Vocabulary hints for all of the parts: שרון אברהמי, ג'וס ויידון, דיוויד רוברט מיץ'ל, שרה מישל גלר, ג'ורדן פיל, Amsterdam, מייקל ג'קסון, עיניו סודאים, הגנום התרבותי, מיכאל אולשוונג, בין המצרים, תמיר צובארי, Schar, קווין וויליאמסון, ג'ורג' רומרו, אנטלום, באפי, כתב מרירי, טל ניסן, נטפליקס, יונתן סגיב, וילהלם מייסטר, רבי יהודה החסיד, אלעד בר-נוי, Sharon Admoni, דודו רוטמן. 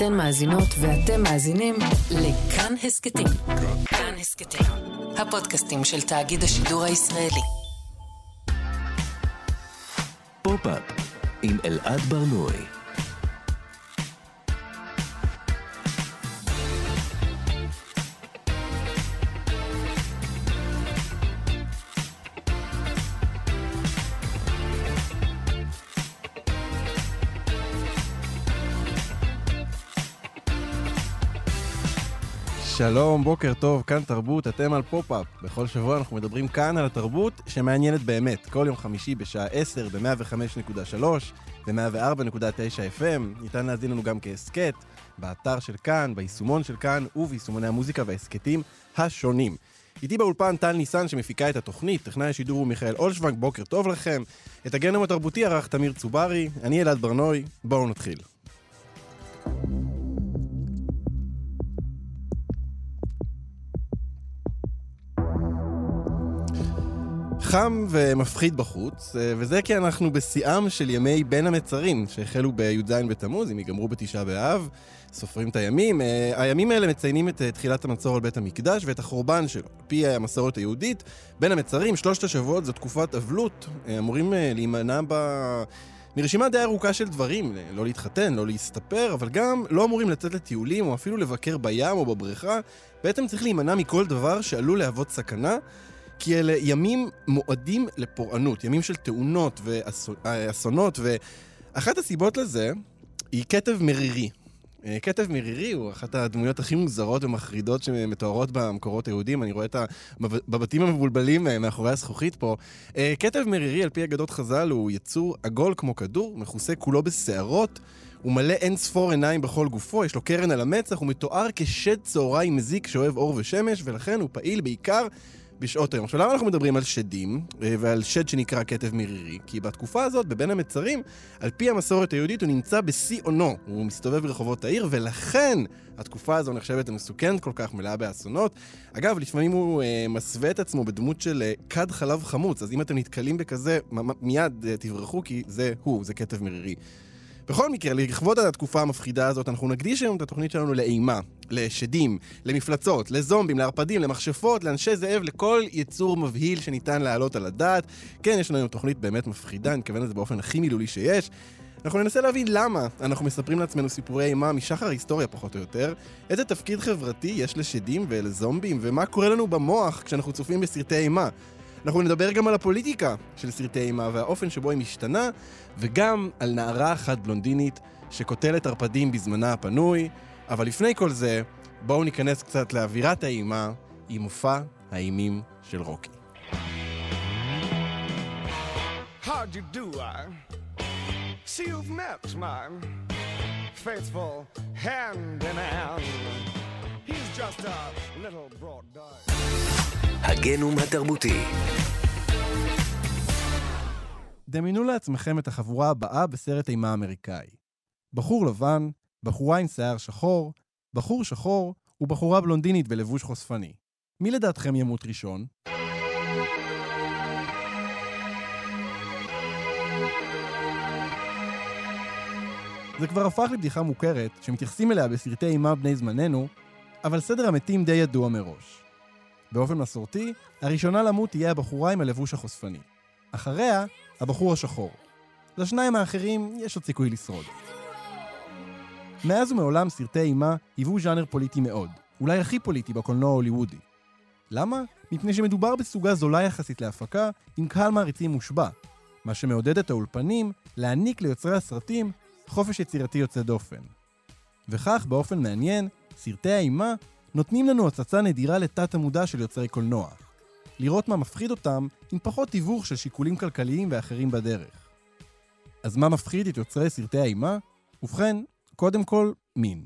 אתן מאזינות ואתם מאזינים לכאן הסקטים. כאן הסקטים, הפודקאסטים של תאגיד השידור הישראלי. פופ-אפ עם אלעד בר-נוי. שלום, בוקר טוב, כאן תרבות, אתם על פופ-אפ. בכל שבוע אנחנו מדברים כאן על התרבות שמעניינת באמת. כל יום חמישי בשעה 10 ב-105.3 ו-104.9 FM. ניתן להזין לנו גם כעסקט, באתר של כאן, ביישומון של כאן וביישומוני המוזיקה והעסקטים השונים. איתי באולפן טל ניסן שמפיקה את התוכנית, טכנאי השידור הוא מיכאל אולשוונג, בוקר טוב לכם. את הגנום התרבותי ערך תמיר צובארי, אני אלעד בר-נוי, בואו נתחיל. חם ומפחיד בחוץ, וזה כי אנחנו בשיאם של ימי בין המצרים, שהחלו ב-י"ז בתמוז, אם ייגמרו בתשעה באב, סופרים את הימים. הימים האלה מציינים את תחילת המצור על בית המקדש ואת החורבן שלו. על פי המסורת היהודית, בין המצרים, 3 השבועות, זו תקופת אבלות, אמורים להימנע מרשימה די ארוכה של דברים, לא להתחתן, לא להסתפר, אבל גם לא אמורים לצאת לטיולים או אפילו לבקר בים או בבריכה. בעצם צריך להימנע מכל דבר שעלול להוות סכנה, כי אלה ימים מועדים לפורענות, ימים של תאונות ואסונות, ואחת הסיבות לזה היא כתב מרירי. כתב מרירי הוא אחת הדמויות הכי מוזרות ומחרידות שמתוארות במקורות היהודים, אני רואה את הבבתים המבולבלים מאחורי הזכוכית פה. כתב מרירי, על פי אגדות חז"ל, הוא יצור עגול כמו כדור, מכוסה כולו בשערות, הוא מלא אין ספור עיניים בכל גופו, יש לו קרן על המצח, הוא מתואר כשד צהריים מזיק שאוהב אור ושמש, ולכן הוא פעיל בעיקר בשעות היום. עכשיו, למה אנחנו מדברים על שדים ועל שד שנקרא כתב מרירי? כי בתקופה הזאת, בבין המצרים, על פי המסורת היהודית, הוא נמצא בשיא עונו. הוא מסתובב ברחובות העיר, ולכן התקופה הזו נחשבת המסוכנת כל כך, מלאה באסונות. אגב, לפעמים הוא מסווה את עצמו בדמות של כד חלב חמוץ, אז אם אתם נתקלים בכזה, מיד תברחו, כי זה כתב מרירי. בכל מקרה, לכבוד התקופה המפחידה הזאת, אנחנו נקדיש היום את התוכנית שלנו לאימה, לשדים, למפלצות, לזומבים, להרפדים, למכשפות, לאנשי זאב, לכל יצור מבהיל שניתן להעלות על הדעת. כן, יש לנו היום תוכנית באמת מפחידה, אני אכוון את זה באופן הכי מילולי שיש. אנחנו ננסה להבין למה אנחנו מספרים לעצמנו סיפורי אימה משחר היסטוריה פחות או יותר, איזה תפקיד חברתי יש לשדים ולזומבים, ומה קורה לנו במוח כשאנחנו צופים בסרטי אימה. אנחנו נדבר גם על הפוליטיקה של סרטי אימה והאופן שבו היא משתנה, וגם על נערה אחת בלונדינית שכותלת הרפדים בזמנה הפנוי. אבל לפני כל זה, בואו ניכנס קצת לאווירת האימה עם מופע האימים של רוקי. How'd you do, I? See you've met my faithful hand in hand. He's just a little broad guy. הגנום התרבותי. דמיינו לעצמכם את החבורה הבאה בסרט אימה אמריקאי. בחור לבן, בחורה עם שיער שחור, בחור שחור ובחורה בלונדינית בלבוש חושפני. מי לדעתכם ימות ראשון? זה כבר הפך לבדיחה מוכרת שמתייחסים אליה בסרטי אימה בני זמננו, אבל סדר המתים די ידוע מראש. באופן מסורתי, הראשונה למות תהיה הבחורה עם הלבוש החושפני. אחריה, הבחור השחור. לשניים האחרים יש עוד סיכוי לשרוד. מאז ומעולם סרטי אימה היוו ז'אנר פוליטי מאוד, אולי הכי פוליטי בקולנוע הוליוודי. למה? מפני שמדובר בסוגה זולה יחסית להפקה עם קהל מעריצים מושבע, מה שמעודד את האולפנים להעניק ליוצרי הסרטים חופש יצירתי יוצא דופן. וכך, באופן מעניין, סרטי האימה נותנים לנו הצצה נדירה לתת המודע של יוצרי קולנוע. לראות מה מפחיד אותם עם פחות תיווך של שיקולים כלכליים ואחרים בדרך. אז מה מפחיד את יוצרי סרטי האימה? ובכן, קודם כל, מין.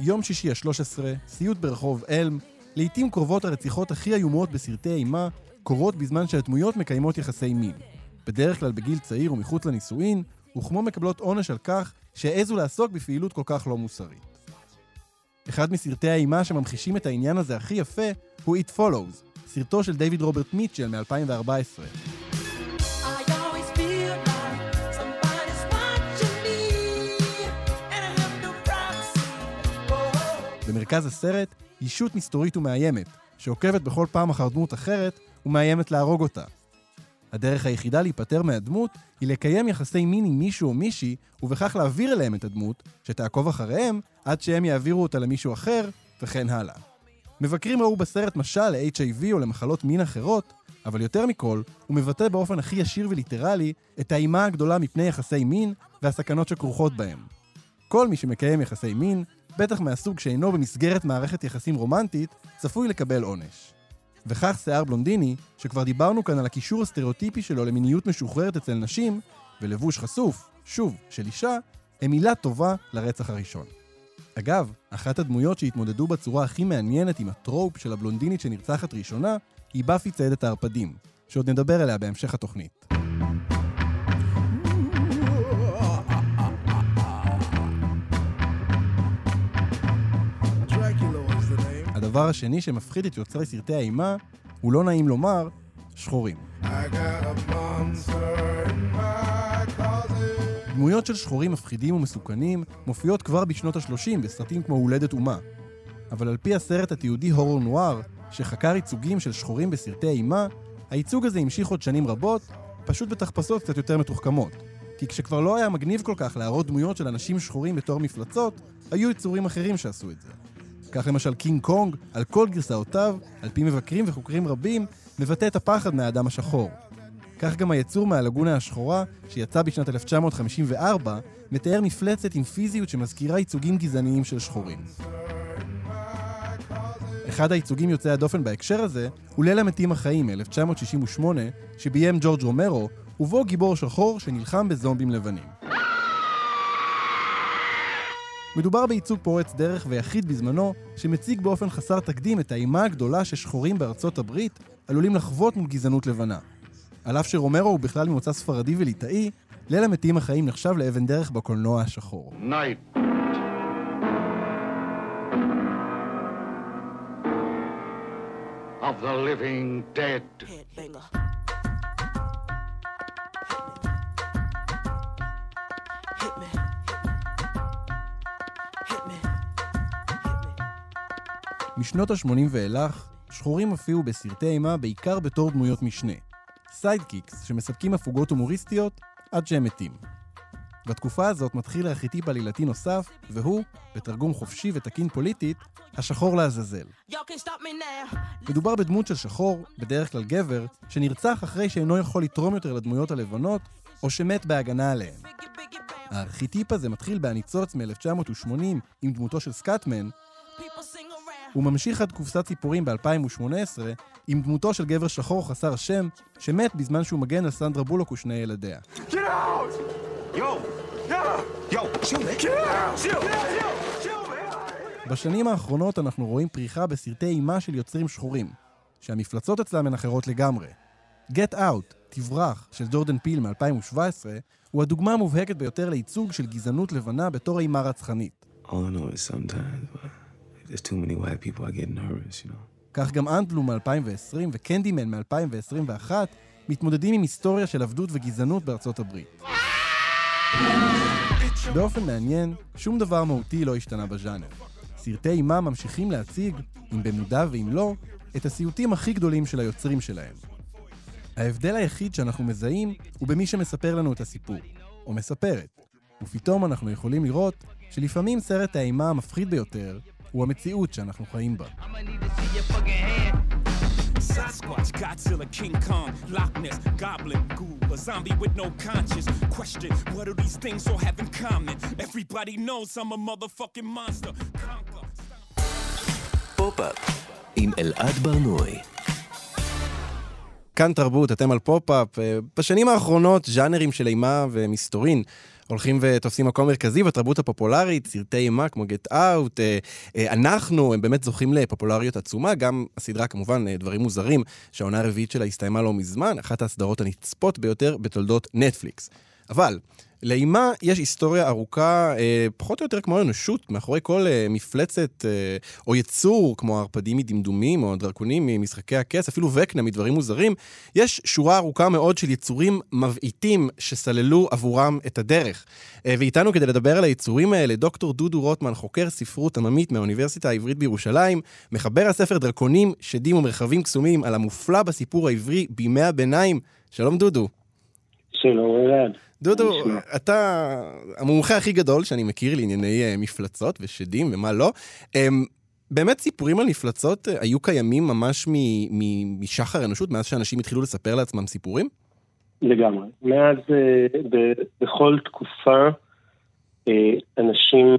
יום שישי ה-13, סיוט ברחוב אלם, לעתים קרובות הרציחות הכי איומות בסרטי אימה, קורות בזמן שהדמויות מקיימות יחסי מין. בדרך כלל בגיל צעיר ומחוץ לנישואין, וכמו מקבלות עונש על כך שהעזו לעסוק בפעילות כל כך לא מוסרית. אחד מסרטי האימה שממחישים את העניין הזה הכי יפה הוא It Follows, סרטו של דיוויד רוברט מיץ'ל מ-2014. במרכז הסרט, אישות מסתורית ומאיימת, שעוקבת בכל פעם אחר דמות אחרת ומאיימת להרוג אותה. הדרך היחידה להיפטר מהדמות היא לקיים יחסי מין עם מישהו או מישהי, ובכך להעביר אליהם את הדמות, שתעקוב אחריהם עד שהם יעבירו אותה למישהו אחר, וכן הלאה. מבקרים ראו בסרט משל ל-HIV או למחלות מין אחרות, אבל יותר מכל, הוא מבטא באופן הכי ישיר וליטרלי את האימה הגדולה מפני יחסי מין והסכנות שכרוכות בהם. כל מי שמקיים יחסי מין, בטח מהסוג שאינו במסגרת מערכת יחסים רומנטית, צפוי לקבל עונש. וכך שיער בלונדיני, שכבר דיברנו כאן על הקישור הסטריאוטיפי שלו למיניות משוחררת אצל נשים, ולבוש חשוף, שוב, של אישה, הם מילה טובה לרצח הראשון. אגב, אחת הדמויות שהתמודדו בצורה הכי מעניינת עם הטרופ של הבלונדינית שנרצחת ראשונה, היא באפי ציידת הערפדים, שעוד נדבר אליה בהמשך התוכנית. הדבר השני שמפחיד את יוצרי סרטי האימה הוא, לא נעים לומר, שחורים. דמויות של שחורים מפחידים ומסוכנים מופיעות כבר בשנות ה-30 בסרטים כמו הולדת אומה. אבל על פי הסרט התיעודי הורור נואר, שחקר ייצוגים של שחורים בסרטי האימה, הייצוג הזה המשיך עוד שנים רבות, פשוט בתחפשות קצת יותר מתוחכמות. כי כשכבר לא היה מגניב כל כך להראות דמויות של אנשים שחורים בתור מפלצות, היו יצורים אחרים שעשו את זה. כך למשל קינג קונג, על כל גרסאותיו, על פי מבקרים וחוקרים רבים, מבטא את הפחד מהאדם השחור. כך גם היצור מהלגונה השחורה, שיצא בשנת 1954, מתאר מפלצת עם פיזיות שמזכירה ייצוגים גזעניים של שחורים. אחד הייצוגים יוצאי הדופן בהקשר הזה הוא ליל המתים החיים, 1968, שביים ג'ורג' רומרו, ובו גיבור שחור שנלחם בזומבים לבנים. מדובר בייצוג פורץ דרך ויחיד בזמנו, שמציג באופן חסר תקדים את האימה הגדולה ששחורים בארצות הברית עלולים לחוות מול גזענות לבנה. על אף שרומרו הוא בכלל ממוצא ספרדי וליטאי, ליל המתים החיים נחשב לאבן דרך בקולנוע השחור. Night. Of the living dead. משנות ה-80 ואילך, שחורים הופיעו בסרטי אימה בעיקר בתור דמויות משנה, סיידקיקס שמספקים הפוגות הומוריסטיות עד שהם מתים. בתקופה הזאת מתחיל ארכיטיפ עלילתי נוסף, והוא, בתרגום חופשי ותקין פוליטית, השחור לעזאזל. מדובר בדמות של שחור, בדרך כלל גבר, שנרצח אחרי שאינו יכול לתרום יותר לדמויות הלבנות, או שמת בהגנה עליהן. הארכיטיפ הזה מתחיל בהניצוץ מ-1980 עם דמותו של סקאטמן, הוא ממשיך עד קופסת ציפורים ב-2018 עם דמותו של גבר שחור חסר שם שמת בזמן שהוא מגן על סנדרה בולוק ושני ילדיה. בשנים האחרונות אנחנו רואים פריחה בסרטי אימה של יוצרים שחורים, שהמפלצות אצלם הן אחרות לגמרי. Get Out, תברח, של ג'ורדן פיל מ-2017, הוא הדוגמה המובהקת ביותר לייצוג של גזענות לבנה בתור אימה רצחנית. There's too many white people I get nervous, you know. כך גם אנטלום מ-2020 וקנדימן מ-2021 מתמודדים עם היסטוריה של עבדות וגזענות בארצות הברית. באופן מעניין, שום דבר מהותי לא השתנה בז'אנר. סרטי אימה ממשיכים להציג, אם במידה ואם לא, את הסיוטים הכי גדולים של היוצרים שלהם. ההבדל היחיד שאנחנו מזהים הוא במי שמספר לנו את הסיפור, או מספרת. ופתאום אנחנו יכולים לראות שלפעמים סרט האימה המפחיד ביותר הוא המציאות שאנחנו חיים בה. פופ-אפ עם אלעד בר-נוי. כאן תרבות, אתם על פופ-אפ. בשנים האחרונות ז'אנרים של אימה ומסתורין הולכים ותופסים מקום מרכזי בתרבות הפופולרית, סרטי אימה כמו Get Out, אנחנו, הם באמת זוכים לפופולריות עצומה, גם הסדרה כמובן דברים מוזרים, שהעונה הרביעית שלה הסתיימה לא מזמן, אחת הסדרות הנצפות ביותר בתולדות נטפליקס. אבל לאימה יש היסטוריה ארוכה, פחות או יותר כמו האנושות, מאחורי כל מפלצת או יצור, כמו הרפדים מדמדומים או דרקונים ממשחקי הכס, אפילו וקנה מדברים מוזרים, יש שורה ארוכה מאוד של יצורים מבעיתים שסללו עבורם את הדרך. ואיתנו כדי לדבר על היצורים האלה, דוקטור דודו רוטמן, חוקר ספרות עממית מהאוניברסיטה העברית בירושלים, מחבר הספר דרקונים, שדים ומרחבים קסומים, על המופלא בסיפור העברי בימי הביניים. שלום דודו. שלום אלעד. דודו, אתה המומחה הכי גדול שאני מכיר לענייני מפלצות ושדים ומה לא. באמת סיפורים על מפלצות היו קיימים ממש משחר האנושות, מאז שאנשים התחילו לספר לעצמם סיפורים? לגמרי. מאז בכל תקופה אנשים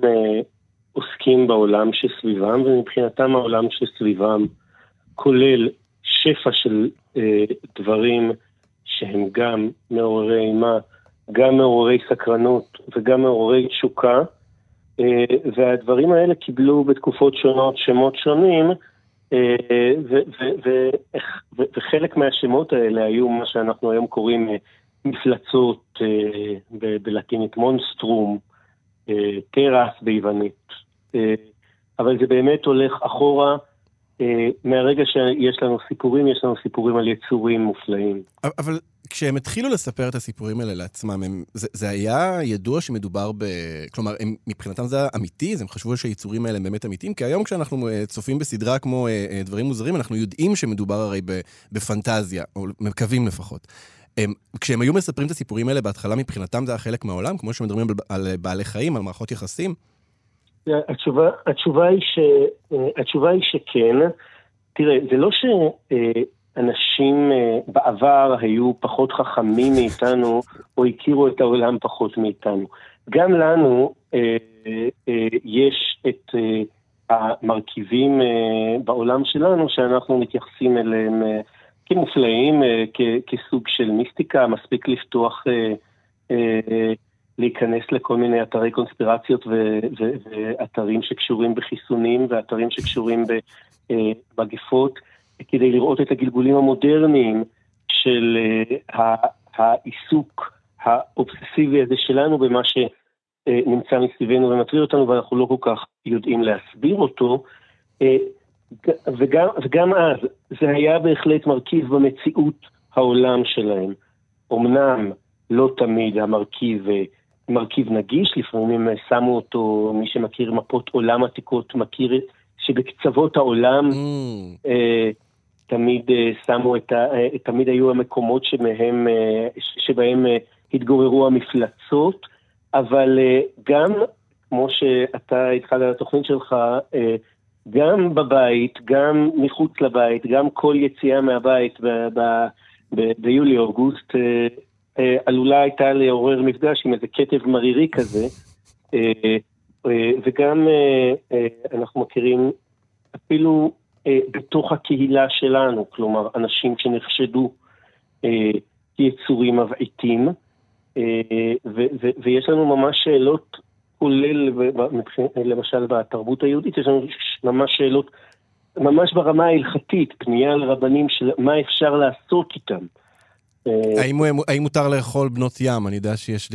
עוסקים בעולם שסביבם, ומבחינתם העולם שסביבם כולל שפע של דברים שהם גם מעוררי אימה, גם מעוררי סקרנות וגם מעוררי תשוקה, והדברים האלה קיבלו בתקופות שונות שמות שונים, וחלק מהשמות האלה היו מה שאנחנו היום קוראים מפלצות, בלטינית מונסטרום, טרס ביוונית, אבל זה באמת הולך אחורה. מהרגע שיש לנו סיפורים, יש לנו סיפורים על יצורים מופלאים. אבל כשהם התחילו לספר את הסיפורים האלה לעצמם, זה היה ידוע שמדובר כלומר, מבחינתם זה היה אמיתי, הם חשבו שהיצורים האלה הם באמת אמיתיים, כי היום כשאנחנו צופים בסדרה כמו דברים מוזרים, אנחנו יודעים שמדובר הרי בפנטזיה, או מקווים לפחות. כשהם היו מספרים את הסיפורים האלה בהתחלה, מבחינתם זה היה חלק מהעולם, כמו שמדברים על בעלי חיים, על מערכות יחסים. התשובה היא שכן. תראה, זה לא שאנשים בעבר היו פחות חכמים מאיתנו, או הכירו את העולם פחות מאיתנו. גם לנו יש את המרכיבים בעולם שלנו, שאנחנו מתייחסים אליהם כמופלאים, כסוג של מיסטיקה. מספיק לפתוח להיכנס לכל מיני אתרי קונספירציות ואתרים שקשורים בחיסונים ואתרים שקשורים במגפות, כדי לראות את הגלגולים המודרניים של העיסוק האובססיבי הזה שלנו במה שנמצא מסביבנו ומטריד אותנו, ואנחנו לא כל כך יודעים להסביר אותו. וגם אז זה היה בהחלט מרכיב במציאות העולם שלהם. אמנם לא תמיד המרכיב נגיש, לפעמים שמו אותו, מי שמכיר מפות עולם עתיקות מכיר שבקצוות העולם תמיד שמו תמיד היו המקומות שבהם התגוררו המפלצות, אבל גם, כמו שאתה התחלת על התוכנית שלך, גם בבית, גם מחוץ לבית, גם כל יציאה מהבית ביולי-אוגוסט, עלולה הייתה לעורר מפגש עם איזה כתב מרירי כזה, וגם אנחנו מכירים אפילו בתוך הקהילה שלנו, כלומר, אנשים שנחשדו יצורים מבעיתים, ויש לנו ממש שאלות, כולל למשל בתרבות היהודית, יש לנו ממש שאלות, ממש ברמה ההלכתית, פנייה לרבנים של מה אפשר לעשות איתם. האם מותר לאכול בנות ים? אני יודע שיש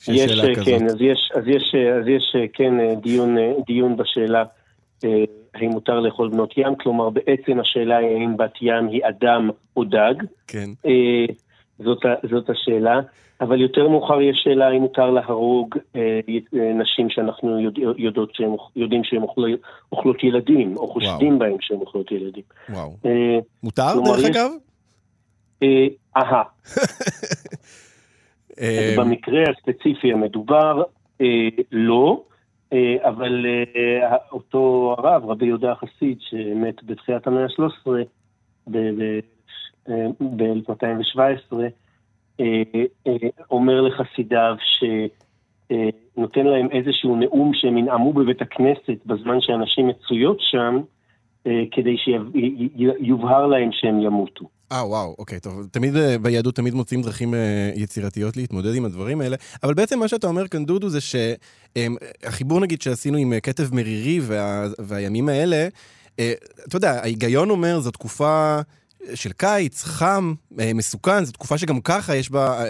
שאלה כזאת. כן, אז יש דיון בשאלה האם מותר לאכול בנות ים, כלומר בעצם השאלה היא האם בת ים היא אדם או דג. כן. זאת השאלה, אבל יותר מאוחר יש שאלה האם מותר להרוג נשים שאנחנו יודעים שהן אוכלות ילדים, או חושדים בהם שהן אוכלות ילדים. וואו. מותר דרך אגב? במקרה הספציפי המדובר לא, אבל אותו הרב, רבי יהודה החסיד, שמת בתחילת המאה ה-13 ב-1217, אומר לחסידיו שנותן להם איזשהו נאום שהם ינעמו בבית הכנסת בזמן שאנשים מצויות שם, כדי שיובהר להם שהם ימותו. וואו, אוקיי, טוב. תמיד ביהדות תמיד מוצאים דרכים יצירתיות להתמודד עם הדברים האלה, אבל בעצם מה שאתה אומר כאן, דודו, זה שהחיבור נגיד שעשינו עם כתב מרירי והימים האלה, אתה יודע, ההיגיון אומר, זו תקופה של קיץ, חם, מסוכן, זו תקופה שגם ככה יש בה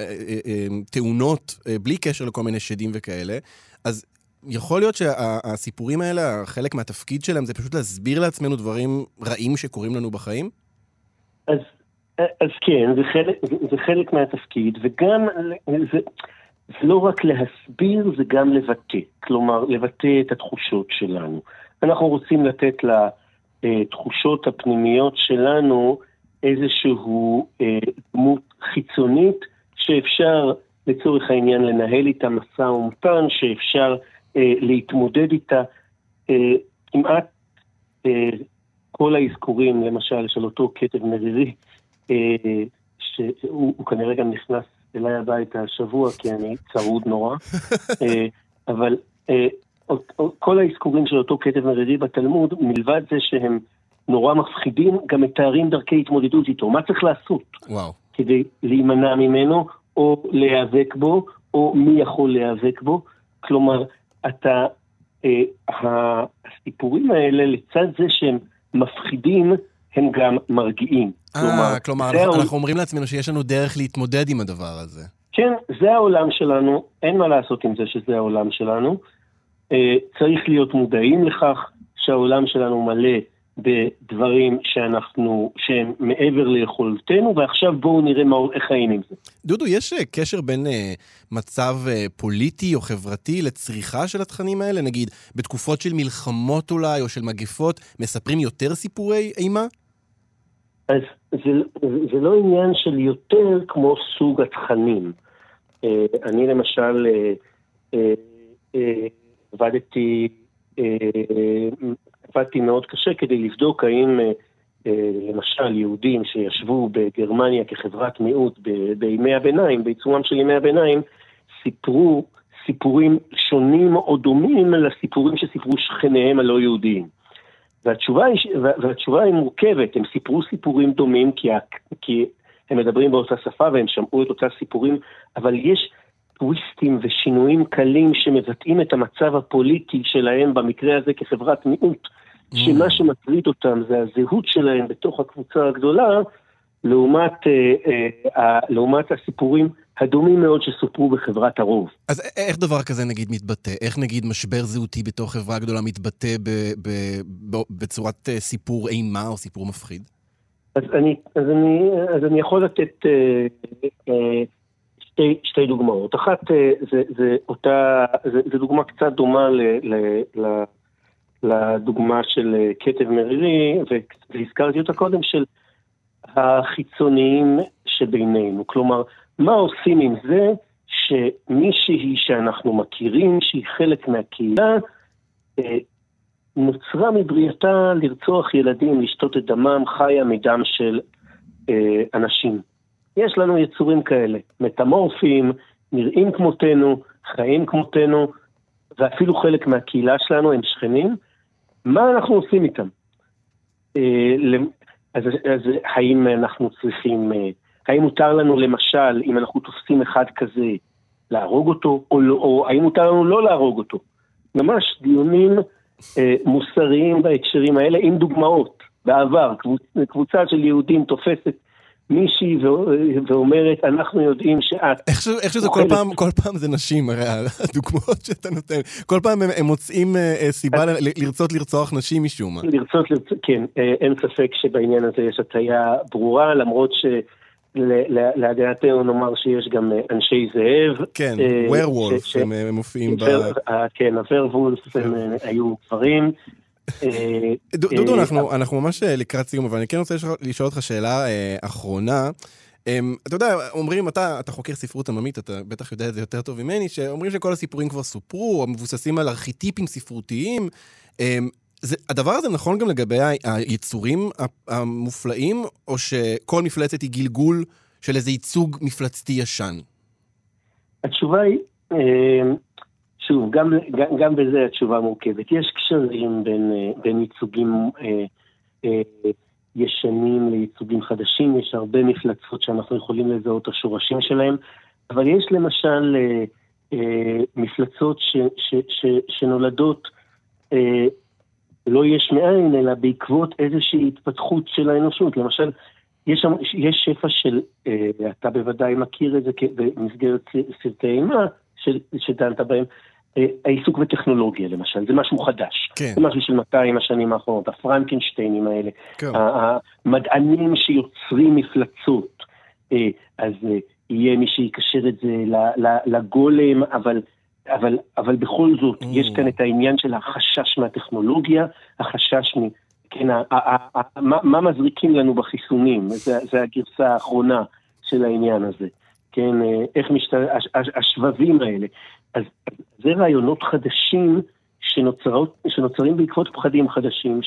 תאונות בלי קשר לכל מיני שדים וכאלה, אז יכול להיות שהסיפורים האלה, חלק מהתפקיד שלהם, זה פשוט להסביר לעצמנו דברים רעים שקורים לנו בחיים? אז כן, זה חלק מהתפקיד, וגם זה לא רק להסביר, זה גם לבטא, כלומר לבטא את התחושות שלנו. אנחנו רוצים לתת לתחושות הפנימיות שלנו איזשהו דמות חיצונית שאפשר לצורך העניין לנהל איתה מסע ומתן, שאפשר להתמודד איתה. כמעט כל האזכורים למשל של אותו כתב מרירי, שהוא כנראה גם נכנס אליי הביתה השבוע כי אני צרוד נורא, אבל כל האזכורים של אותו כתב מרירי בתלמוד, מלבד זה שהם נורא מפחידים, גם מתארים דרכי התמודדות איתו, מה צריך לעשות כדי להימנע ממנו או להיאבק בו, או מי יכול להיאבק בו. כלומר, הסיפורים האלה, לצד זה שהם מפחידים, הם גם מרגיעים. כלומר, אנחנו אומרים לעצמנו שיש לנו דרך להתמודד עם הדבר הזה. כן, זה העולם שלנו, אין מה לעשות עם זה שזה העולם שלנו. צריך להיות מודעים לכך שהעולם שלנו מלא בדברים שהם מעבר ליכולתנו, ועכשיו בואו נראה איך חיים עם זה. דודו, יש קשר בין מצב פוליטי או חברתי לצריכה של התכנים האלה? נגיד, בתקופות של מלחמות אולי, או של מגפות, מספרים יותר סיפורי אימה? אז זה לא עניין של יותר כמו סוג התכנים. אני למשל עבדתי מאוד קשה כדי לבדוק האם למשל יהודים שישבו בגרמניה כחברת מיעוט בימי הביניים, בעיצומם של ימי הביניים, סיפרו סיפורים שונים או דומים לסיפורים שסיפרו שכניהם הלא יהודיים. והתשובה היא מורכבת, הם סיפרו סיפורים דומים כי הם מדברים באותה שפה והם שמעו את אותה סיפורים, אבל יש טוויסטים ושינויים קלים שמבטאים את המצב הפוליטי שלהם, במקרה הזה כחברת מיעוט, שמה שמטריד אותם זה הזהות שלהם בתוך הקבוצה הגדולה, לעומת הסיפורים הדומים מאוד שסופרו בחברת הרוב. אז איך דבר כזה נגיד מתבטא? איך נגיד משבר זהותי בתוך חברה גדולה מתבטא בצורת סיפור אימה או סיפור מפחיד? אז אני יכול לתת שתי דוגמאות. אחת, זה דוגמה קצת דומה לדוגמה של כתב מרירי, והזכרתי אותה קודם, של החיצוניים שבינינו. כלומר, מה עושים עם זה שמישהי שאנחנו מכירים, שהיא חלק מהקהילה, נוצרה מבריאתה לרצוח ילדים, לשתות את דמם, חיה מדם של אנשים. יש לנו יצורים כאלה, מטמורפים, נראים כמותנו, חיים כמותנו, ואפילו חלק מהקהילה שלנו הם שכנים. מה אנחנו עושים איתם? אז האם אנחנו צריכים, האם מותר לנו למשל, אם אנחנו תופסים אחד כזה, להרוג אותו, או האם מותר לנו לא להרוג אותו? ממש דיונים מוסריים בהקשרים האלה, עם דוגמאות. בעבר, קבוצה של יהודים תופסת מישהי ואומרת, אנחנו יודעים שאת... איך שזה כל פעם זה נשים, הרי הדוגמאות שאתה נותן. כל פעם הם מוצאים סיבה לרצות לרצוח נשים משום מה. כן, אין ספק שבעניין הזה יש הטיה ברורה, למרות שלהגעתנו נאמר שיש גם אנשי זאב. כן, ווירולף, הם מופיעים ב... כן, הווירולף, הם היו גברים. דודו, אנחנו ממש לקראת סיום, אבל אני כן רוצה לשאול אותך שאלה אחרונה. אתה יודע, אומרים, אתה חוקר ספרות עממית, אתה בטח יודע את זה יותר טוב ממני, שאומרים שכל הסיפורים כבר סופרו, המבוססים על ארכיטיפים ספרותיים. הדבר הזה נכון גם לגבי היצורים המופלאים, או שכל מפלצת היא גלגול של איזה ייצוג מפלצתי ישן? התשובה היא... שוב, גם בזה התשובה מורכבת. יש קשרים בין ייצוגים ישנים לייצוגים חדשים, יש הרבה מפלצות שאנחנו יכולים לזהות השורשים שלהם, אבל יש למשל מפלצות שנולדות לא יש מאין, אלא בעקבות איזושהי התפתחות של האנושות. למשל, יש שפע של, אתה בוודאי מכיר את זה במסגרת סרטי אימה שדנת בהם, העיסוק בטכנולוגיה למשל, זה משהו חדש, זה משהו של 200 השנים האחרונות, הפרנקנשטיינים האלה, המדענים שיוצרים מפלצות, אז יהיה מי שיקשר את זה לגולם, אבל בכל זאת יש כאן את העניין של החשש מהטכנולוגיה, החשש כן, מה מזריקים לנו בחיסונים, זה הגרסה האחרונה של העניין הזה, כן, איך השבבים האלה, אז זה רעיונות חדשים שנוצרים בעקבות פחדים חדשים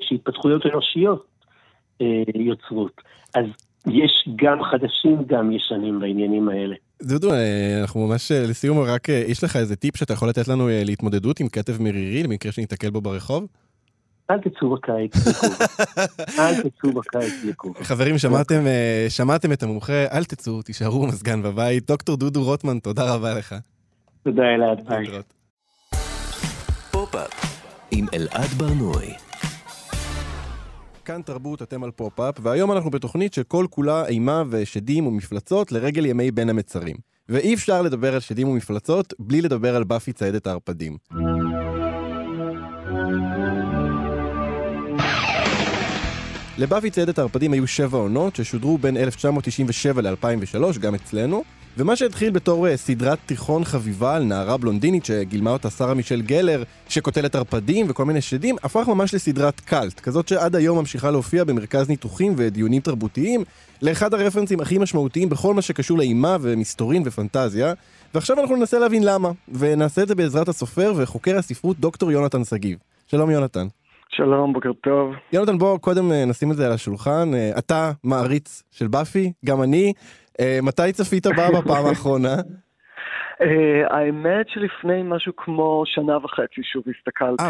שהתפתחויות אנושיות יוצרות, אז יש גם חדשים, גם ישנים בעניינים האלה. דודו, אנחנו ממש לסיום, רק יש לך איזה טיפ שאתה יכול לתת לנו להתמודדות עם כתב מרירי, למקרה שניתקל בו ברחוב? אל תצאו בקיץ לקוב. חברים, שמעתם את המומחה, אל תצאו, תישארו מסגן בבית. דוקטור דודו רוטמן, תודה רבה לך. תודה אלעד, ביי. פופ-אפ עם אלעד בר-נוי. כאן תרבות, אתם על פופ-אפ, והיום אנחנו בתוכנית שכל כולה אימה ושדים ומפלצות לרגל ימי בין המצרים. ואי אפשר לדבר על שדים ומפלצות בלי לדבר על באפי ציידת הערפדים. לבאפי ציידת הערפדים היו 7 עונות ששודרו בין 1997 ל-2003, גם אצלנו, ומה שהתחיל בתור סדרת תיכון חביבה על נערה בלונדינית שגילמה אותה שרה מישל גלר, שקוטלת ערפדים וכל מיני שדים, הפך ממש לסדרת קלט, כזאת שעד היום ממשיכה להופיע במרכז ניתוחים ודיונים תרבותיים, לאחד הרפרנסים הכי משמעותיים בכל מה שקשור לאימה ומסתורין ופנטזיה, ועכשיו אנחנו ננסה להבין למה, ונעשה את זה בעזרת הסופר וחוקר הספרות דוקטור יונתן סגיב. שלום יונתן. שלום, בוקר טוב. יונתן, בוא קודם נשים את זה על השולחן. אתה מעריץ של באפי, גם אני. מתי צפית בה בפעם האחרונה? האמת שלפני משהו כמו שנה וחצי שוב הסתכלתי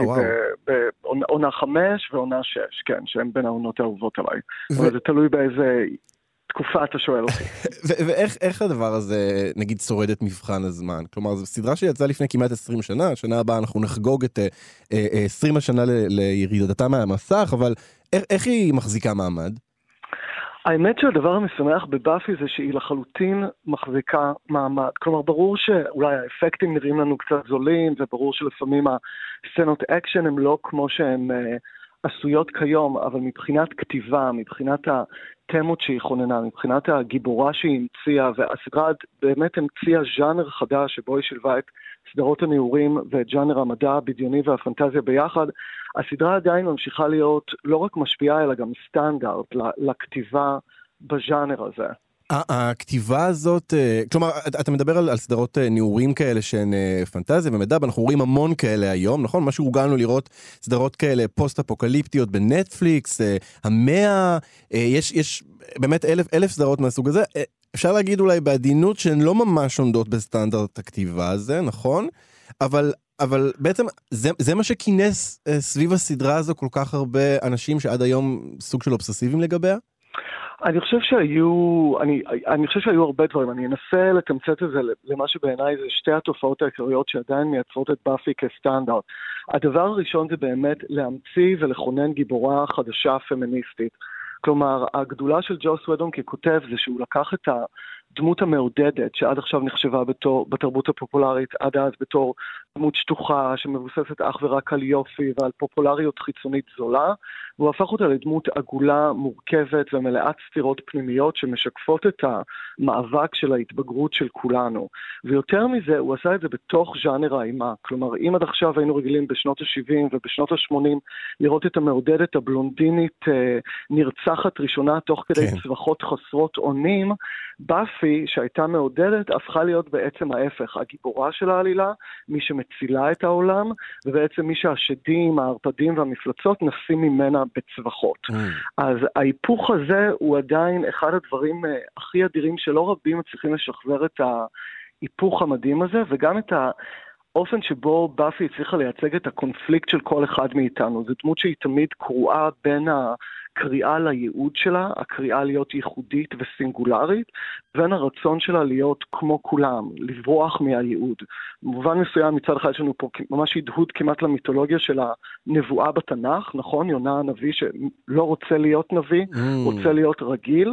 בעונה 5 ועונה 6, כן, שהן בין העונות האהובות עליי. אבל זה תלוי באיזה תקופה אתה שואל אותי. ואיך הדבר הזה, נגיד, שורד את מבחן הזמן? כלומר, זו סדרה שיצאה לפני כמעט 20 שנה, השנה הבאה אנחנו נחגוג את 20 השנה לירידתה מהמסך, אבל איך היא מחזיקה מעמד? האמת שהדבר המשמח בבאפי זה שהיא לחלוטין מחזיקה מעמד. כלומר, ברור שאולי האפקטים נראים לנו קצת זולים, וברור שלפעמים הסצנות אקשן הם לא כמו שהן עשויות כיום, אבל מבחינת כתיבה, מבחינת התמות שהיא חוננה, מבחינת הגיבורה שהיא המציאה, והסדרה באמת המציאה ז'אנר חדש שבו היא שילבה את סדרות הניעורים ואת ז'אנר המדע, הבדיוני והפנטזיה ביחד, הסדרה עדיין ממשיכה להיות לא רק משפיעה, אלא גם סטנדרט לכתיבה בז'אנר הזה. הכתיבה הזאת, כלומר, אתה מדבר על סדרות ניעורים כאלה שהן פנטזיה ומדע, אנחנו רואים המון כאלה היום, נכון? מה שהורגלנו לראות סדרות כאלה פוסט-אפוקליפטיות בנטפליקס, המאה, יש באמת 1,000 סדרות מהסוג הזה, אפשר להגיד אולי בעדינות שהן לא ממש עומדות בסטנדרט הכתיבה הזה, נכון? אבל בעצם זה מה שכינס סביב הסדרה הזו כל כך הרבה אנשים שעד היום סוג של אובססיביים לגביה? אני חושב שהיו הרבה דברים, אני אנסה לתמצת את זה למה שבעיניי זה שתי התופעות העיקריות שעדיין מייצרות את באפי כסטנדרט. הדבר הראשון זה באמת להמציא ולכונן גיבורה חדשה פמיניסטית. כלומר, הגדולה של ג'וס ויידון ככותב זה שהוא לקח את הדמות המעודדת שעד עכשיו נחשבה בתרבות הפופולרית, עד אז בתור דמות שטוחה שמבוססת אך ורק על יופי ועל פופולריות חיצונית זולה, והוא הפך אותה לדמות עגולה, מורכבת ומלאת סתירות פנימיות שמשקפות את המאבק של ההתבגרות של כולנו. ויותר מזה, הוא עשה את זה בתוך ז'אנר האימה. כלומר, אם עד עכשיו היינו רגילים בשנות ה-70 ובשנות ה-80 לראות את המעודדת הבלונדינית נרצחת ראשונה תוך כדי צווחות חסרות עונים, באפי, שהייתה מעודדת, הפכה להיות בעצם ההפך. הגיבורה של העלילה, מי שמצילה את העולם, ובעצם מי שהשדים, הערפדים והמפלצות נסים ממנה בצווחות. אז ההיפוך הזה הוא עדיין אחד הדברים הכי אדירים שלא רבים צריכים לשחזר את ההיפוך המדהים הזה, וגם את האופן שבו באפי הצליחה לייצג את הקונפליקט של כל אחד מאיתנו. זו דמות שהיא תמיד קרועה בין הקריאה לייעוד שלה, הקריאה להיות ייחודית וסינגולרית, בין הרצון שלה להיות כמו כולם, לברוח מהייעוד. במובן מסוים מצד אחד יש לנו פה ממש הדהוד כמעט למיתולוגיה של הנבואה בתנ"ך, נכון? יונה הנביא שלא רוצה להיות נביא, רוצה להיות רגיל,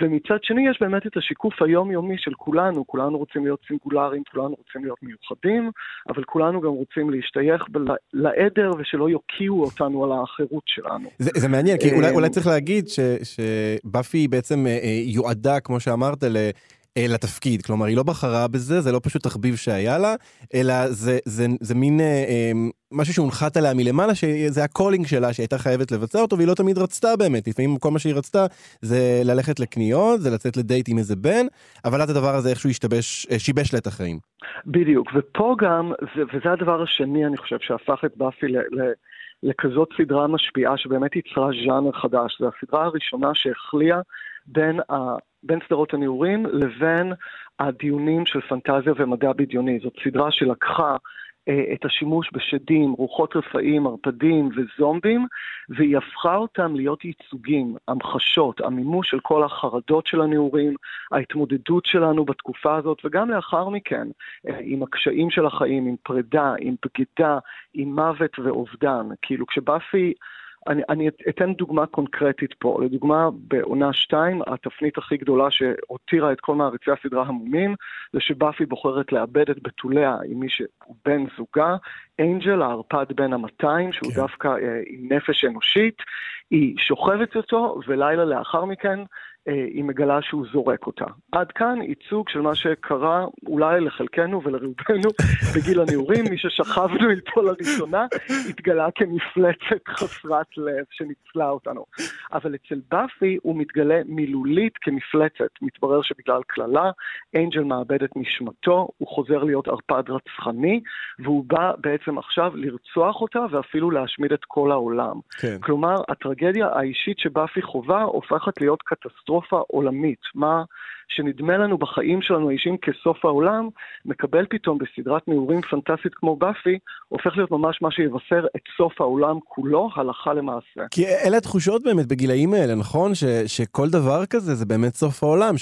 ומצד שני יש באמת את השיקוף היומיומי של כולנו, כולנו רוצים להיות סינגולריים, כולנו רוצים להיות מיוחדים, אבל כולנו גם רוצים להשתייך לעדר ושלא יוקיעו אותנו על האחרות שלנו. זה מעניין, כי אולי צריך להגיד שבאפי בעצם יועדה, כמו שאמרת, לתפקיד, כלומר היא לא בחרה בזה, זה לא פשוט תחביב שהיה לה, אלא זה מין משהו שהונחת עליה מלמעלה, שזה הקולינג שלה שהייתה חייבת לבצע אותו, והיא לא תמיד רצתה באמת, לפעמים כל מה שהיא רצתה זה ללכת לקניות, זה לצאת לדייט עם איזה בן, אבל את הדבר הזה איכשהו שיבש לה את החיים. בדיוק, ופה גם, וזה הדבר השני אני חושב שהפך את באפי לכזאת סדרה משפיעה שבאמת ייצרה ז'אנר חדש, זה הסדרה הראשונה שהחליאה בין סדרות הנעורים לבין הדיונים של פנטזיה ומדע בדיוני. זאת סדרה שלקחה את השימוש בשדים, רוחות רפאים, ערפדים וזומבים, והיא הפכה אותם להיות ייצוגים, המחשות, המימוש של כל החרדות של הנעורים, ההתמודדות שלנו בתקופה הזאת, וגם לאחר מכן, עם הקשיים של החיים, עם פרידה, עם בגדה, עם מוות ואובדן. כאילו כשבאפי... אני אתן דוגמה קונקרטית פה, לדוגמה בעונה 2, התפנית הכי גדולה שהותירה את כל מעריצי הסדרה המומים, זה שבאפי בוחרת לאבד את בתוליה עם מי שהוא בן זוגה, אנג'ל, הערפד בין ה-200, שהוא דווקא עם נפש אנושית, היא שוכבת אותו, ולילה לאחר מכן היא מגלה שהוא זורק אותה. עד כאן ייצוג של מה שקרה אולי לחלקנו ולרובנו בגיל הנעורים, מי ששכבנו איתו לראשונה, התגלה כמפלצת חסרת לב שניצלה אותנו. אבל אצל באפי הוא מתגלה מילולית כמפלצת. מתברר שבגלל כללה, אנג'ל מאבד את נשמתו, הוא חוזר להיות ערפד רצחני, והוא בא בעצם עכשיו לרצוח אותה ואפילו להשמיד את כל העולם. כן. כלומר, הטרגדיה האישית שבאפי חובה הופכת להיות קטסטרופה עולמית. מה שנדמה לנו בחיים שלנו האישים כסוף העולם, מקבל פתאום בסדרת נעורים פנטסטית כמו באפי, הופך להיות ממש מה שיבשר את סוף העולם כולו, הלכה למעשה. כי אלה התחושות באמת בגילאים האלה, נכון? שכל דבר כזה זה באמת סוף העולם,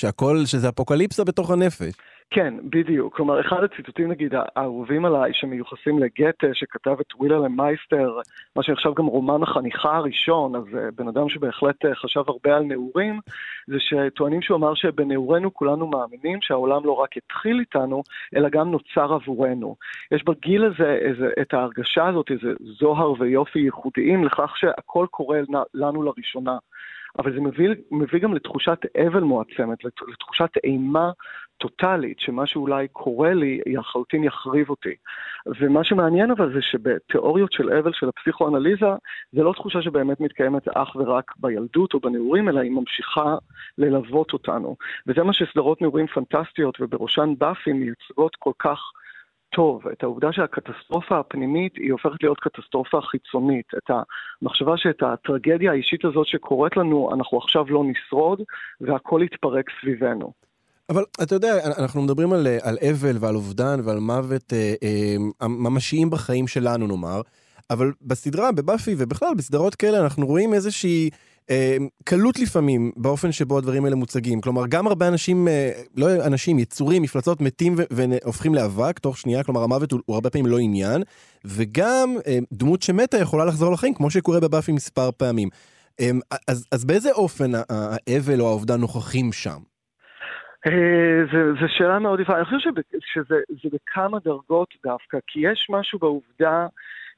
שזה אפוקליפסה בתוך הנפש. כן, בדיוק. כלומר, אחד הציטוטים, נגיד, האהובים עליי, שמיוחסים לגתה, שכתב את וילהלם מייסטר, מה שנחשב גם רומן החניכה הראשון, אז בן אדם שבהחלט חשב הרבה על נעורים, זה שטוענים שהוא אמר שבנעורנו כולנו מאמינים שהעולם לא רק התחיל איתנו, אלא גם נוצר עבורנו. יש בגיל הזה את ההרגשה הזאת, איזה זוהר ויופי ייחודיים, לכך שהכל קורה לנו לראשונה. אבל זה מביא גם לתחושת אבל מועצמת, לתחושת אימה טוטלית, שמה שאולי קורה לי, החלוטין יחריב אותי. ומה שמעניין אבל זה שבתיאוריות של אבל, של הפסיכואנליזה, זה לא תחושה שבאמת מתקיימת אך ורק בילדות או בנעורים, אלא היא ממשיכה ללוות אותנו. וזה מה שסדרות נעורים פנטסטיות ובראשן באפי מייצגות כל כך טוב, את העובדה שהקטסטרופה הפנימית היא הופכת להיות קטסטרופה חיצונית, את המחשבה שאת הטרגדיה האישית הזאת שקורית לנו, אנחנו עכשיו לא נשרוד והכל יתפרק סביבנו. אבל אתה יודע, אנחנו מדברים על אבל ועל אובדן ועל מוות ממשיים בחיים שלנו נאמר, אבל בסדרה, בבאפי ובכלל בסדרות כאלה אנחנו רואים איזושהי קלות לפעמים באופן שבו הדברים האלה מוצגים. כלומר, גם הרבה אנשים, לא אנשים, יצורים, מפלצות מתים והופכים לאבק תוך שנייה, כלומר המוות הוא הרבה פעמים לא עניין, וגם דמות שמתה יכולה לחזור לחיים, כמו שקורה בבאפי מספר פעמים. אז באיזה אופן האבל או האובדן נוכחים שם? זו שאלה מאוד יפה. אני חושב שזה בכמה דרגות דווקא, כי יש משהו בעובדה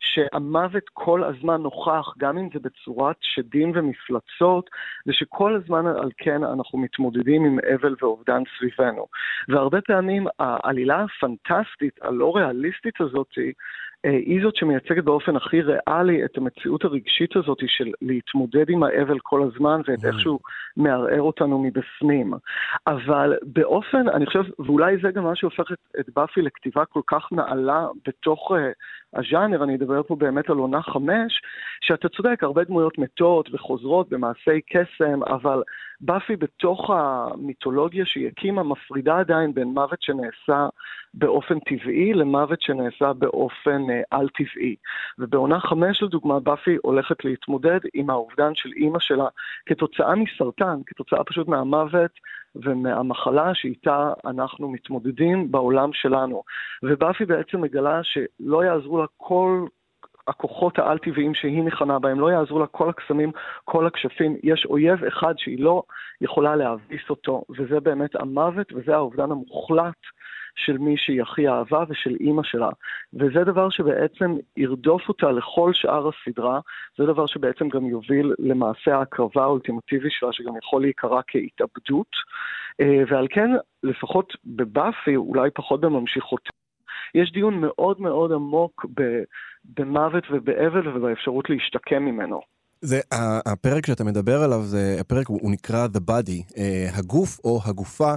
שהמוות כל הזמן נוכח, גם אם זה בצורת שדים ומפלצות, זה שכל הזמן על כן אנחנו מתמודדים עם אבל ואובדן סביבנו. והרבה פעמים העלילה הפנטסטית, הלא ריאליסטית הזאת, היא זאת שמייצגת באופן הכי ריאלי את המציאות הרגשית הזאת של להתמודד עם האבל כל הזמן ואת איכשהו מערער אותנו מבפנים. אבל באופן, אני חושב, ואולי זה גם מה שהופך את באפי לכתיבה כל כך נעלה בתוך הז'אנר, אני אדבר מדבר פה באמת על עונה 5, שאתה צודק, הרבה דמויות מתות וחוזרות במעשי קסם, אבל באפי בתוך המיתולוגיה שהיא הקימה מפרידה עדיין בין מוות שנעשה באופן טבעי למוות שנעשה באופן על טבעי. ובעונה 5 לדוגמה באפי הולכת להתמודד עם האובדן של אמא שלה כתוצאה מסרטן, כתוצאה פשוט מהמוות ומהמחלה שאיתה אנחנו מתמודדים בעולם שלנו. ובאפי בעצם מגלה שלא יעזרו לה כל הכוחות העל טבעיים שהיא נכנה בהם, לא יעזרו לה כל הקסמים, כל הכשפים, יש אויב אחד שהיא לא יכולה להביס אותו, וזה באמת המוות, וזה האובדן המוחלט של מי שהיא הכי אהבה ושל אימא שלה. וזה דבר שבעצם ירדוף אותה לכל שאר הסדרה, זה דבר שבעצם גם יוביל למעשה ההקרבה האולטימטיבי שלה, שגם יכול להיקרא כהתאבדות, ועל כן לפחות בבאפי, אולי פחות בממשיכות, יש דיון מאוד מאוד עמוק במוות ובאבל ובאפשרות להשתקם ממנו. זה הפרק שאתה מדבר עליו, זה הפרק, הוא נקרא The Body, הגוף או הגופה,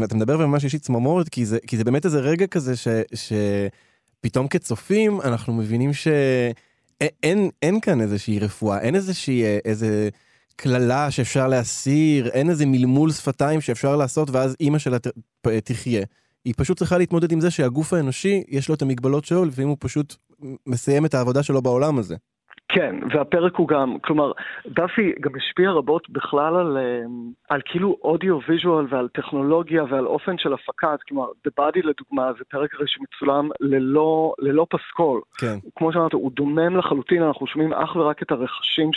ואתה מדבר וממש יש לי צמרמורת, כי זה באמת איזה רגע כזה שפתאום כצופים אנחנו מבינים שאין כאן איזושהי רפואה, אין איזה כללה שאפשר להסיר, אין איזה מלמול שפתיים שאפשר לעשות ואז אימא שלה תחיה. היא פשוט צריכה להתמודד עם זה שהגוף האנושי יש לו את המגבלות שלו, לפעמים הוא פשוט מסיים את העבודה שלו בעולם הזה. כן, והפרק הוא גם, כלומר, דאפי גם השפיע רבות בכלל על כאילו אודיו-ויז'ואל ועל טכנולוגיה ועל אופן של הפקת, כלומר, The Body לדוגמה, זה פרק שמצולם ללא פסקול. כן. כמו שאמרת, הוא דומם לחלוטין, אנחנו שומעים אך ורק את הרכשים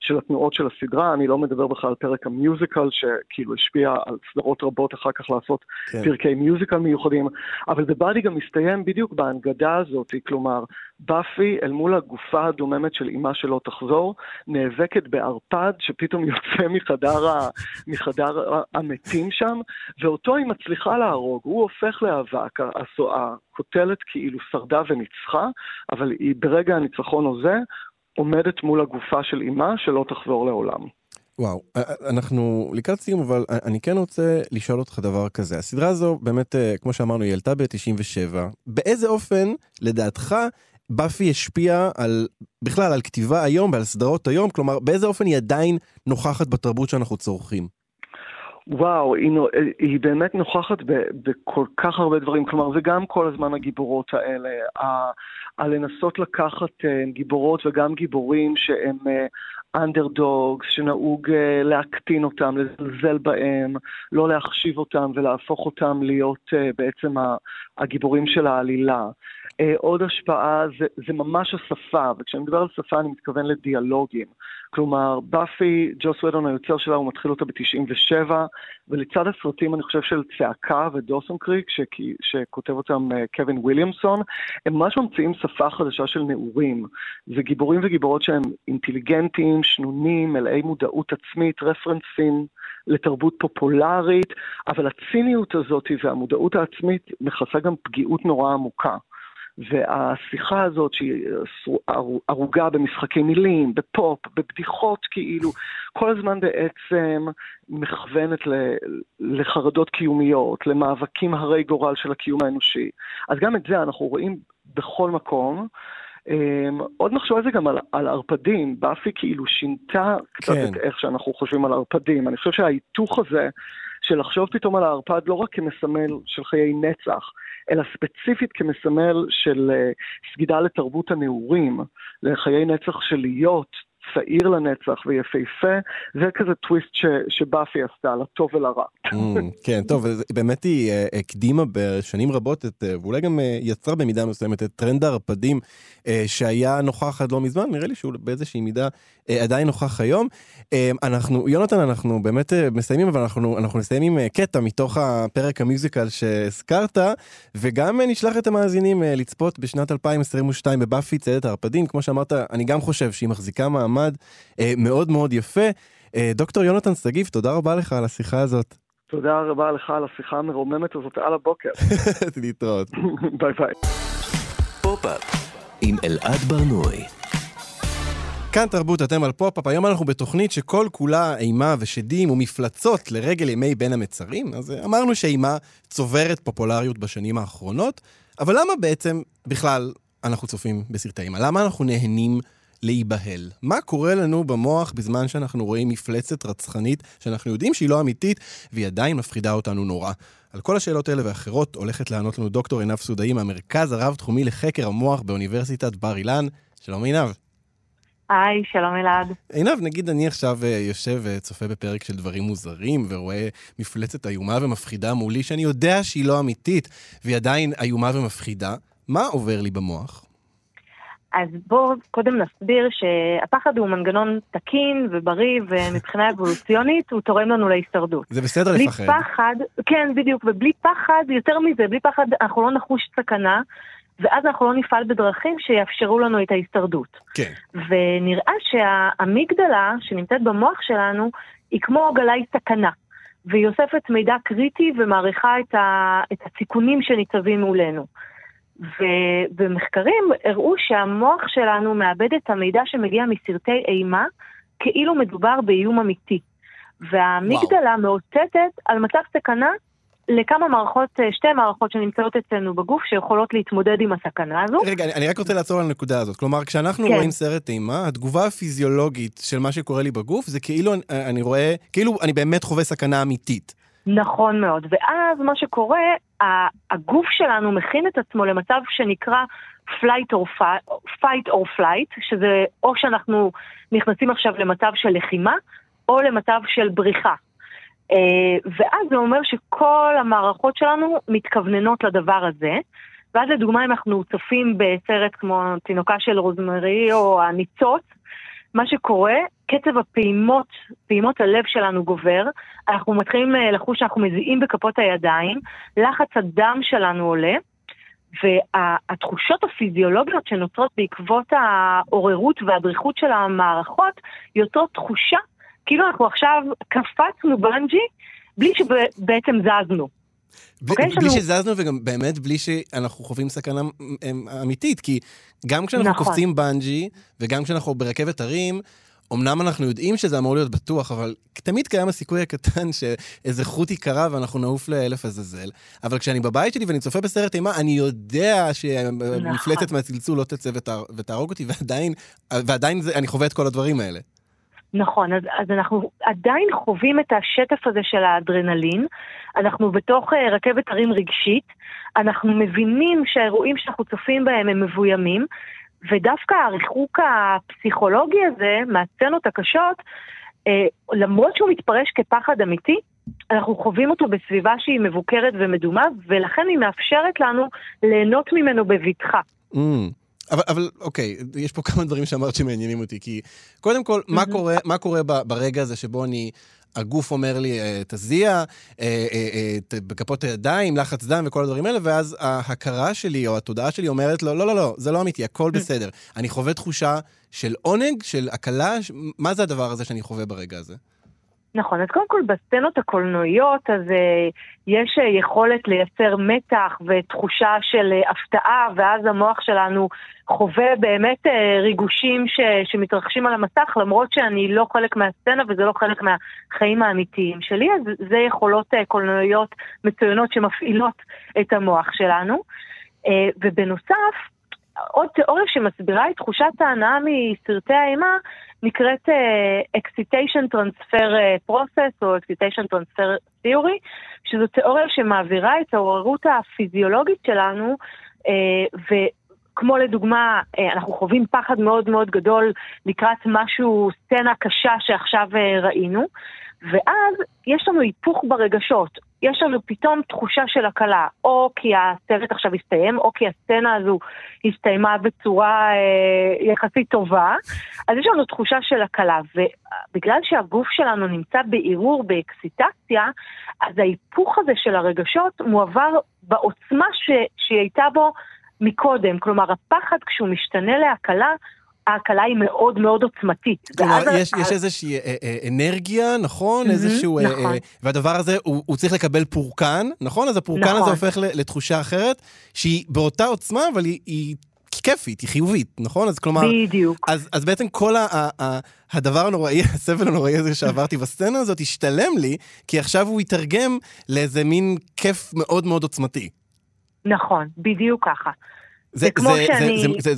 של התנועות של הסדרה, אני לא מדבר בכלל על פרק המיוזיקל, שכאילו השפיע על סדרות רבות אחר כך לעשות כן. פרקי מיוזיקל מיוחדים, אבל The Body גם מסתיים בדיוק בהנגדה הזאת, כלומר, באפי אל מול הגופה הדוממת של אמא שלא תחזור, נאבקת בארפד שפתאום יוצא מחדר המתים שם, ואותו היא מצליחה להרוג, הוא הופך לאבק, הכותלת כאילו שרדה וניצחה, אבל היא ברגע הניצחון הזה, עומדת מול הגופה של אמא שלא תחזור לעולם. וואו, אנחנו לקראת סיום, אבל אני כן רוצה לשאול אותך דבר כזה. הסדרה הזו באמת, כמו שאמרנו, היא עלתה ב-97. באיזה אופן, לדעתך, באפי השפיע בכלל על כתיבה היום ועל סדרות היום, כלומר, באיזה אופן היא עדיין נוכחת בתרבות שאנחנו צורכים? וואו, היא באמת נוכחת בכל כך הרבה דברים, כלומר, וגם כל הזמן הגיבורות האלה, לנסות לקחת גיבורות וגם גיבורים שהם אנדרדוגס, שנהוג להקטין אותם, לזלזל בהם, לא להחשיב אותם ולהפוך אותם להיות בעצם הגיבורים של העלילה. עוד השפעה זה ממש השפה, וכשאני מדבר על שפה אני מתכוון לדיאלוגים. כלומר, באפי, ג'וס ויידון היוצר שלה, הוא מתחיל אותה ב-97, ולצד הסרטים אני חושב של צעקה ודוסון קריק, שכותב אותם קווין וויליאמסון, הם ממש ממציאים שפה חדשה של נעורים. זה גיבורים וגיבורות שהם אינטליגנטים, שנונים, מלאי מודעות עצמית, רפרנסים לתרבות פופולרית, אבל הציניות הזאת והמודעות העצמית מכסה גם פגיעות נורא עמוקה. והשיחה הזאת שהיא הרוגה במשחקי מילים, בפופ, בבדיחות כאילו, כל הזמן בעצם מכוונת לחרדות קיומיות, למאבקים הרי גורל של הקיום האנושי. אז גם את זה אנחנו רואים בכל מקום. עוד נחשוב על זה גם על ארפדים, באפי כאילו שינתה קצת את איך שאנחנו חושבים על ארפדים. אני חושב שההיתוך הזה של לחשוב פתאום על הארפד לא רק כמסמל של חיי נצח, אלא ספציפית כמסמל של סגידה לתרבות הנאורים, לחיי נצח של להיות צעיר לנצח ויפהפה, זה כזה טוויסט שבאפי עשתה, לטוב ולרע. כן, טוב, באמת היא הקדימה בשנים רבות, ואולי גם יצרה במידה מסוימת את טרנד הרפדים, שהיה נוכח עד לא מזמן, נראה לי שהוא באיזושהי מידה עדיין נוכח היום. יונתן, אנחנו באמת מסיימים, אבל אנחנו נסיים עם קטע מתוך הפרק המיוזיקל שהזכרת, וגם נשלח את המאזינים לצפות בשנת 2022 בבאפי ציידת הרפדים, כמו שאמרת, אני גם חושב שהיא מחזיקה מעמד מאוד מאוד יפה. דוקטור יונתן סגיב, תודה רבה לך על השיחה הזאת. תודה רבה לך על השיחה המרוממת הזאת על הבוקר. להתראות. ביי ביי. פופ-אפ עם אלעד בר-נוי. כאן תרבות, אתם על פופ-אפ. היום אנחנו בתוכנית שכל כולה אימה ושדים ומפלצות לרגל ימי בין המצרים. אז אמרנו שאימה צוברת פופולריות בשנים האחרונות, אבל למה בעצם בכלל אנחנו צופים בסרטי אימה? למה אנחנו נהנים להיבהל? מה קורה לנו במוח בזמן שאנחנו רואים מפלצת רצחנית, שאנחנו יודעים שהיא לא אמיתית, והיא עדיין מפחידה אותנו נורא? על כל השאלות האלה ואחרות הולכת לענות לנו דוקטור עיניו סודאים, המרכז הרב-תחומי לחקר המוח באוניברסיטת בר אילן. שלום עיניו. היי, שלום אלעד. עיניו, נגיד אני עכשיו יושב וצופה בפרק של דברים מוזרים, ורואה מפלצת איומה ומפחידה מולי, שאני יודע שהיא לא אמיתית, והיא עדיין איומה ומפחידה. מה עובר לי במוח? אז בואו קודם נסביר שהפחד הוא מנגנון תקין ובריא, ומבחינה אבולוציונית הוא תורם לנו להישרדות. זה בסדר לפחד. בלי פחד, כן, בדיוק, ובלי פחד, יותר מזה, בלי פחד אנחנו לא נחוש סכנה, ואז אנחנו לא נפעל בדרכים שיאפשרו לנו את ההישרדות. כן. ונראה שהאמיגדלה שנמצאת במוח שלנו, היא כמו גלאי סכנה, והיא אוספת מידע קריטי ומעריכה את הסיכונים שניצבים מולנו. ובמחקרים הראו שהמוח שלנו מאבד את המידע שמגיע מסרטי אימה, כאילו מדובר באיום אמיתי. והמגדלה מאותתת על מצב סכנה לכמה מערכות, שתי מערכות שנמצאות אצלנו בגוף, שיכולות להתמודד עם הסכנה הזו. רגע, אני רק רוצה לעצור על הנקודה הזאת. כלומר, כשאנחנו רואים סרט אימה, התגובה הפיזיולוגית של מה שקורה לי בגוף, זה כאילו אני רואה, כאילו אני באמת חווה סכנה אמיתית. נכון מאוד, ואז מה שקורה, הגוף שלנו מכין את עצמו למצב שנקרא fight or flight, שזה או שאנחנו נכנסים עכשיו למצב של לחימה, או למצב של בריחה. ואז זה אומר שכל המערכות שלנו מתכווננות לדבר הזה, ואז לדוגמה אם אנחנו צופים בסרט כמו תינוקה של רוזמרי או הניצוץ, מה שקורה, קצב פעימות הלב שלנו גובר, אנחנו מתחילים לחוש שאנחנו מזיעים בכפות הידיים, לחץ הדם שלנו עולה, והתחושות הפיזיולוגיות שנוצרות בעקבות העוררות והדריכות של המערכות, יוצרות תחושה, כאילו אנחנו עכשיו קפצנו בנג'י, בלי שבעצם זזנו. בלי שזזנו וגם באמת בלי שאנחנו חווים סכנה אמיתית, כי גם כשאנחנו קופצים בנג'י וגם כשאנחנו ברכבת הרים, אמנם אנחנו יודעים שזה אמור להיות בטוח, אבל תמיד קיים הסיכוי הקטן שאיזה חוט יקרה ואנחנו נעוף לאלף הזזל. אבל כשאני בבית שלי ואני צופה בסרט אימה, אני יודע שמפלצת מהצלצול לא תצא ותהרוג אותי, ועדיין אני חווה את כל הדברים האלה. נכון, אז אנחנו עדיין חווים את השטף הזה של האדרנלין, אנחנו בתוך רכבת הרים רגשית, אנחנו מבינים שהאירועים שאנחנו צופים בהם הם מבוימים, ודווקא הריחוק הפסיכולוגי הזה, מהסצנות הקשות, למרות שהוא מתפרש כפחד אמיתי, אנחנו חווים אותו בסביבה שהיא מבוקרת ומדומה, ולכן היא מאפשרת לנו ליהנות ממנו בבטחה. אבל אוקיי, יש פה כמה דברים שאמרת שמעניינים אותי, כי קודם כל, מה קורה ברגע הזה שבו הגוף אומר לי, תזיע, בכפות הידיים, לחץ דם וכל הדברים האלה, ואז ההכרה שלי או התודעה שלי אומרת לו, לא, לא, לא, זה לא אמיתי, הכל בסדר. אני חווה תחושה של עונג, של הקלה, מה זה הדבר הזה שאני חווה ברגע הזה? נכון, אז קודם כל בסצנות הקולנועיות, אז יש יכולת לייצר מתח ותחושה של הפתעה, ואז המוח שלנו חווה באמת ריגושים שמתרחשים על המסך, למרות שאני לא חלק מהסצנה וזה לא חלק מהחיים האמיתיים שלי, אז זה יכולות קולנועיות מצוינות שמפעילות את המוח שלנו. ובנוסף, עוד תיאוריה שמסבירה את תחושת ההנאה מסרטי האימה, נקראת Excitation Transfer Process, או Excitation Transfer Theory, שזו תיאוריה שמעבירה את העוררות הפיזיולוגית שלנו, וכמו לדוגמה, אנחנו חווים פחד מאוד מאוד גדול לקראת משהו, סצנה קשה שעכשיו ראינו, ואז יש לנו היפוך ברגשות, יש לנו פתאום תחושה של הקלה, או כי הסרט עכשיו הסתיים, או כי הסצנה הזו הסתיימה בצורה יחסית טובה, אז יש לנו תחושה של הקלה, ובגלל שהגוף שלנו נמצא בעירור, באקסיטציה, אז ההיפוך הזה של הרגשות מועבר בעוצמה שהיא הייתה בו מקודם, כלומר הפחד כשהוא משתנה להקלה, ההקלה היא מאוד מאוד עוצמתית. כלומר, יש איזושהי אנרגיה, נכון? איזשהו... והדבר הזה, הוא צריך לקבל פורקן, נכון? אז הפורקן הזה הופך לתחושה אחרת, שהיא באותה עוצמה, אבל היא כיפית, היא חיובית, נכון? אז כלומר... בדיוק. אז בעצם כל הדבר הנוראי, הסבל הנוראי הזה שעברתי בסצנה הזאת, השתלם לי, כי עכשיו הוא יתרגם לאיזה מין כיף מאוד מאוד עוצמתי. נכון, בדיוק ככה.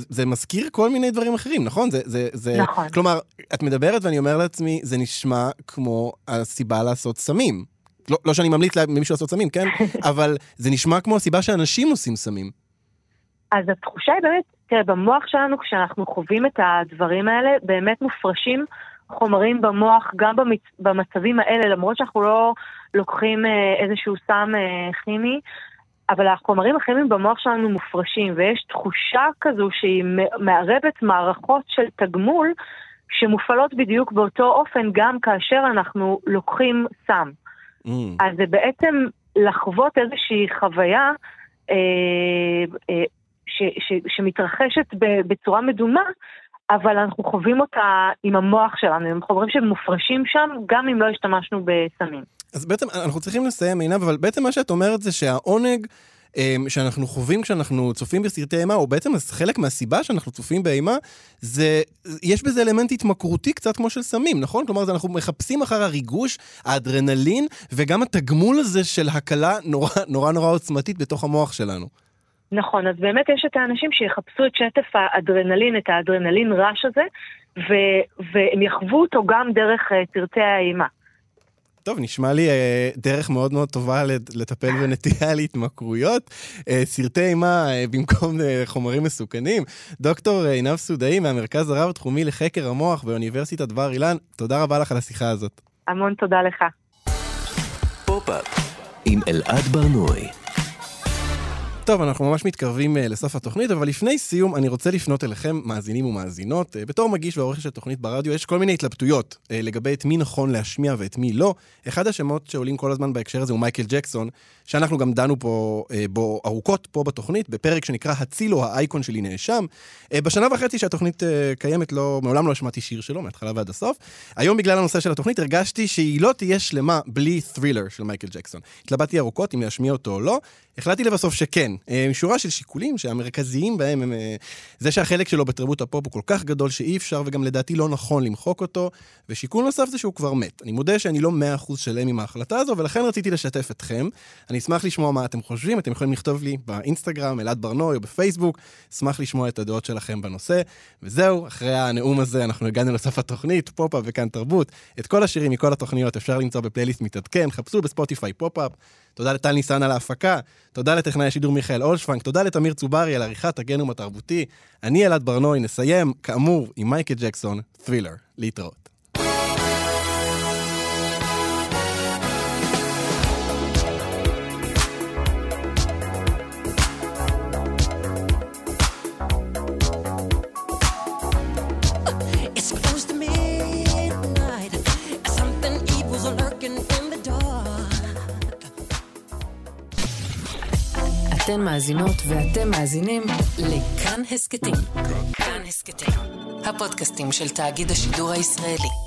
זה מזכיר כל מיני דברים אחרים, נכון? נכון. כלומר, את מדברת ואני אומר לעצמי, זה נשמע כמו הסיבה לעשות סמים. לא שאני ממליץ למישהו לעשות סמים, כן? אבל זה נשמע כמו הסיבה שאנשים עושים סמים. אז התחושה היא באמת, תראה, במוח שלנו, כשאנחנו חווים את הדברים האלה, באמת מופרשים חומרים במוח, גם במצבים האלה, למרות שאנחנו לא לוקחים איזשהו סם כימי, אבל החומרים הכימיים במוח שלנו מופרשים, ויש תחושה כזו שהיא מערבת מערכות של תגמול, שמופעלות בדיוק באותו אופן, גם כאשר אנחנו לוקחים סם. אז זה בעצם לחוות איזושהי חוויה שמתרחשת בצורה מדומה, אבל אנחנו חווים אותה עם המוח שלנו, עם חומרים שמופרשים שם, גם אם לא השתמשנו בסמים. אז בעצם אנחנו צריכים לסיים, עיניו, אבל בעצם מה שאת אומרת זה שהעונג שאנחנו חווים כשאנחנו צופים בסרטי אימה, או בעצם חלק מהסיבה שאנחנו צופים באימה, זה, יש בזה אלמנט התמכרותי קצת כמו של סמים, נכון? כלומר, אנחנו מחפשים אחר הריגוש, האדרנלין, וגם התגמול הזה של הקלה נורא נורא, נורא עוצמתית בתוך המוח שלנו. נכון, אז באמת יש את האנשים שיחפשו את שטף האדרנלין, את האדרנלין רש הזה, והם יחוו אותו גם דרך סרטי האימה. טוב, נשמע לי דרך מאוד מאוד טובה לטפל בנטייה להתמכרויות. סרטי אימה במקום חומרים מסוכנים. דוקטור עיניו סודאים מהמרכז הרב-תחומי לחקר המוח באוניברסיטת בר אילן, תודה רבה לך על השיחה הזאת. המון תודה לך. פופ-אפ עם אלעד בר-נוי. טוב, אנחנו ממש מתקרבים לסוף התוכנית, אבל לפני סיום אני רוצה לפנות אליכם, מאזינים ומאזינות. בתור מגיש ועורך של תוכנית ברדיו, יש כל מיני התלבטויות לגבי את מי נכון להשמיע ואת מי לא. אחד השמות שעולים כל הזמן בהקשר הזה הוא מייקל ג'קסון, שאנחנו גם דנו פה, בו ארוכות פה בתוכנית, בפרק שנקרא "הצילו, האייקון שלי נאשם". בשנה וחצי שהתוכנית קיימת, מעולם לא השמעתי שיר שלו, מההתחלה ועד הסוף. היום, בגלל הנושא של התוכנית, הרגשתי שהיא לא תהיה שלמה בלי "Thriller" של מייקל ג'קסון. התלבטתי ארוכות אם להשמיע אותו או לא. החלטתי לבסוף שכן. משורה של שיקולים שהמרכזיים בהם הם זה שהחלק שלו בתרבות הפופ הוא כל כך גדול שאי אפשר וגם לדעתי לא נכון למחוק אותו, ושיקול נוסף זה שהוא כבר מת. אני מודה שאני לא 100% שלם עם ההחלטה הזו, ולכן רציתי לשתף אתכם. אני אשמח לשמוע מה אתם חושבים, אתם יכולים לכתוב לי באינסטגרם, אלעד בר-נוי, או בפייסבוק, אשמח לשמוע את הדעות שלכם בנושא, וזהו, אחרי הנאום הזה אנחנו הגענו לסוף התוכנית, פופ-אפ וכאן תרבות. את כל השירים מכל התוכניות אפשר למצוא בפלייליסט מתעדכן, חפשו בספוטיפיי פופ-אפ. תודה לטל ניסן על ההפקה, תודה לטכנאי השידור מיכאל אולשוונג, תודה לתמיר צובארי על עריכת הגנום התרבותי. אני אלעד בר-נוי, נסיים, כאמור, עם מייקל ג'קסון, "Thriller". להתראות. אתן מאזינות ואתם מאזינים לכאן הסקטים. כאן הסקטים. הפודקאסטים של תאגיד השידור הישראלי.